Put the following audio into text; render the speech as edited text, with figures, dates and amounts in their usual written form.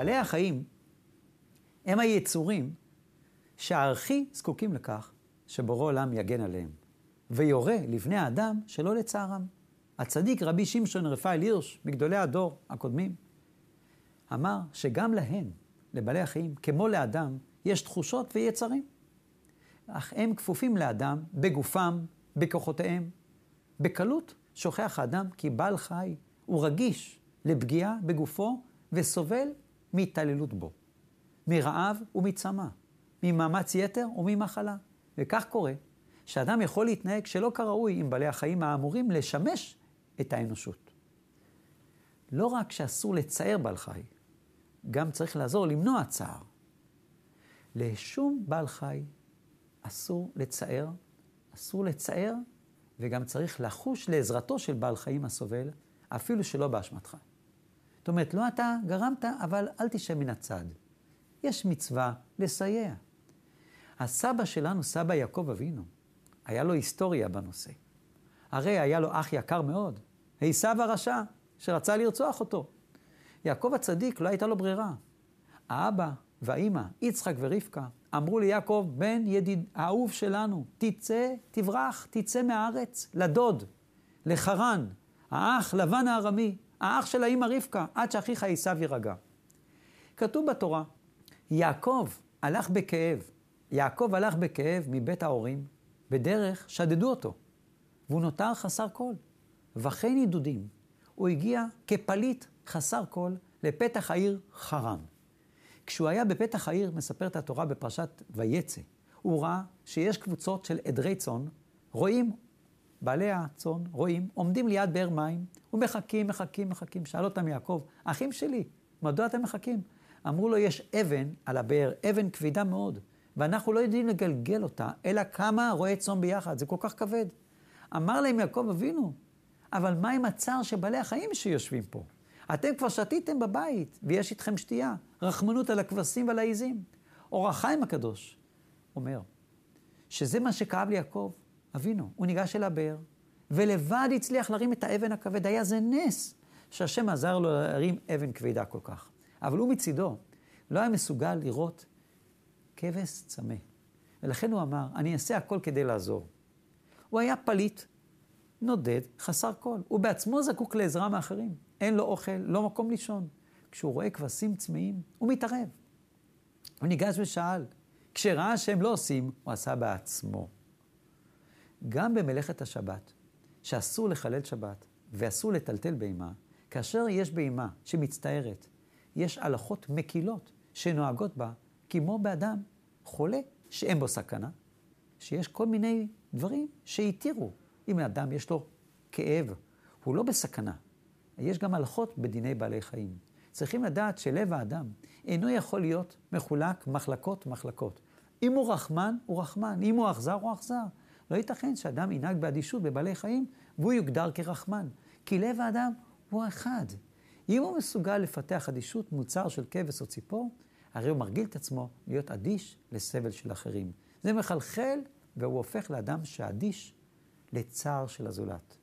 בעלי החיים הם היצורים שהארכי זקוקים לכך שבורא עולם יגן עליהם, ויורה לבני האדם שלא לצערם. הצדיק רבי שמשון רפאל הירש, מגדולי הדור הקודמים, אמר שגם להם, לבעלי החיים, כמו לאדם, יש תחושות ויצרים. אך הם כפופים לאדם בגופם, בכוחותיהם. בקלות שוכח האדם כי בעל חי הוא רגיש לפגיעה בגופו וסובל מהתעללות בו, מרעב ומצמא, ממאמץ יתר וממחלה. וכך קורה שאדם יכול להתנהג שלא כראוי עם בעלי החיים האמורים לשמש את האנושות. לא רק שאסור לצער בעל חי, גם צריך לעזור למנוע צער. לשום בעל חי אסור לצער, וגם צריך לחוש לעזרתו של בעל חיים הסובל, אפילו שלא באשמתך. זאת אומרת, לא אתה גרמת, אבל אל תשב מן הצד. יש מצווה לסייע. הסבא שלנו, סבא יעקב אבינו, היה לו היסטוריה בנושא. הרי היה לו אח יקר מאוד, עשיו הרשע, שרצה לרצוח אותו. יעקב הצדיק, לא הייתה לו ברירה. האבא והאימא, יצחק ורבקה, אמרו ליעקב, בן ידיד האהוב שלנו, תצא, תברח, תצא מהארץ, לדוד, לחרן, האח לבן הערמי, האח של האימא רבקה, עד שאחיך עשיו יירגע. כתוב בתורה, יעקב הלך בכאב, מבית ההורים, בדרך שדדו אותו, והוא נותר חסר כל. וכן ידודים, הוא הגיע כפליט חסר כל לפתח העיר חרן. כשהוא היה בפתח העיר, מספרת התורה בפרשת ויצא, הוא ראה שיש קבוצות של עדרי צאן, רואים, בעלי הצאן, רואים, עומדים ליד באר מים, ומחכים, מחכים. שאל אותם יעקב, אחים שלי, מדוע אתם מחכים? אמרו לו, יש אבן על הבאר, אבן כבדה מאוד, ואנחנו לא יודעים לגלגל אותה, אלא כמה רועי צאן ביחד, זה כל כך כבד. אמר להם יעקב אבינו, אבל מה עם הצער שבעלי החיים שיושבים פה? אתם כבר שתיתם בבית, ויש איתכם שתייה, רחמנות על הכבשים ועל העיזים. אור החיים הקדוש אומר, שזה מה שכאב ליעקב אבינו, הוא ניגש אל הבאר, ולבד הצליח להרים את האבן הכבד, היה זה נס, שהשם עזר לו להרים אבן כבדה כל כך. אבל הוא מצידו, לא היה מסוגל לראות כבש צמא. ולכן הוא אמר, אני אעשה הכל כדי לעזור. הוא היה פליט, נודד, חסר כל. הוא בעצמו זקוק לעזרה מאחרים. אין לו אוכל, לא מקום לישון. כשהוא רואה כבשים צמאים, הוא מתערב. הוא ניגש ושאל. כשראה שהם לא עושים, הוא עשה בעצמו. גם במלאכת השבת, שאסור לחלל שבת, ואסור לטלטל בהמה, כאשר יש בהמה שמצטערת, יש הלכות מקילות שנוהגות בה, כמו באדם חולה שאין בו סכנה, שיש כל מיני דברים שהתירו. אם האדם יש לו כאב, הוא לא בסכנה. יש גם הלכות בדיני בעלי חיים. צריכים לדעת שלב האדם אינו יכול להיות מחולק מחלקות. אם הוא רחמן, הוא רחמן. אם הוא אכזר, הוא אכזר. לא ייתכן שאדם ינהג באדישות בבעלי חיים, והוא יוגדר כרחמן. כי לב האדם הוא אחד. אם הוא מסוגל לפתח אדישות מוצר של כבש או ציפור, הרי הוא מרגיל את עצמו להיות אדיש לסבל של אחרים. זה מחלחל, והוא הופך לאדם שאדיש לצער של הזולת.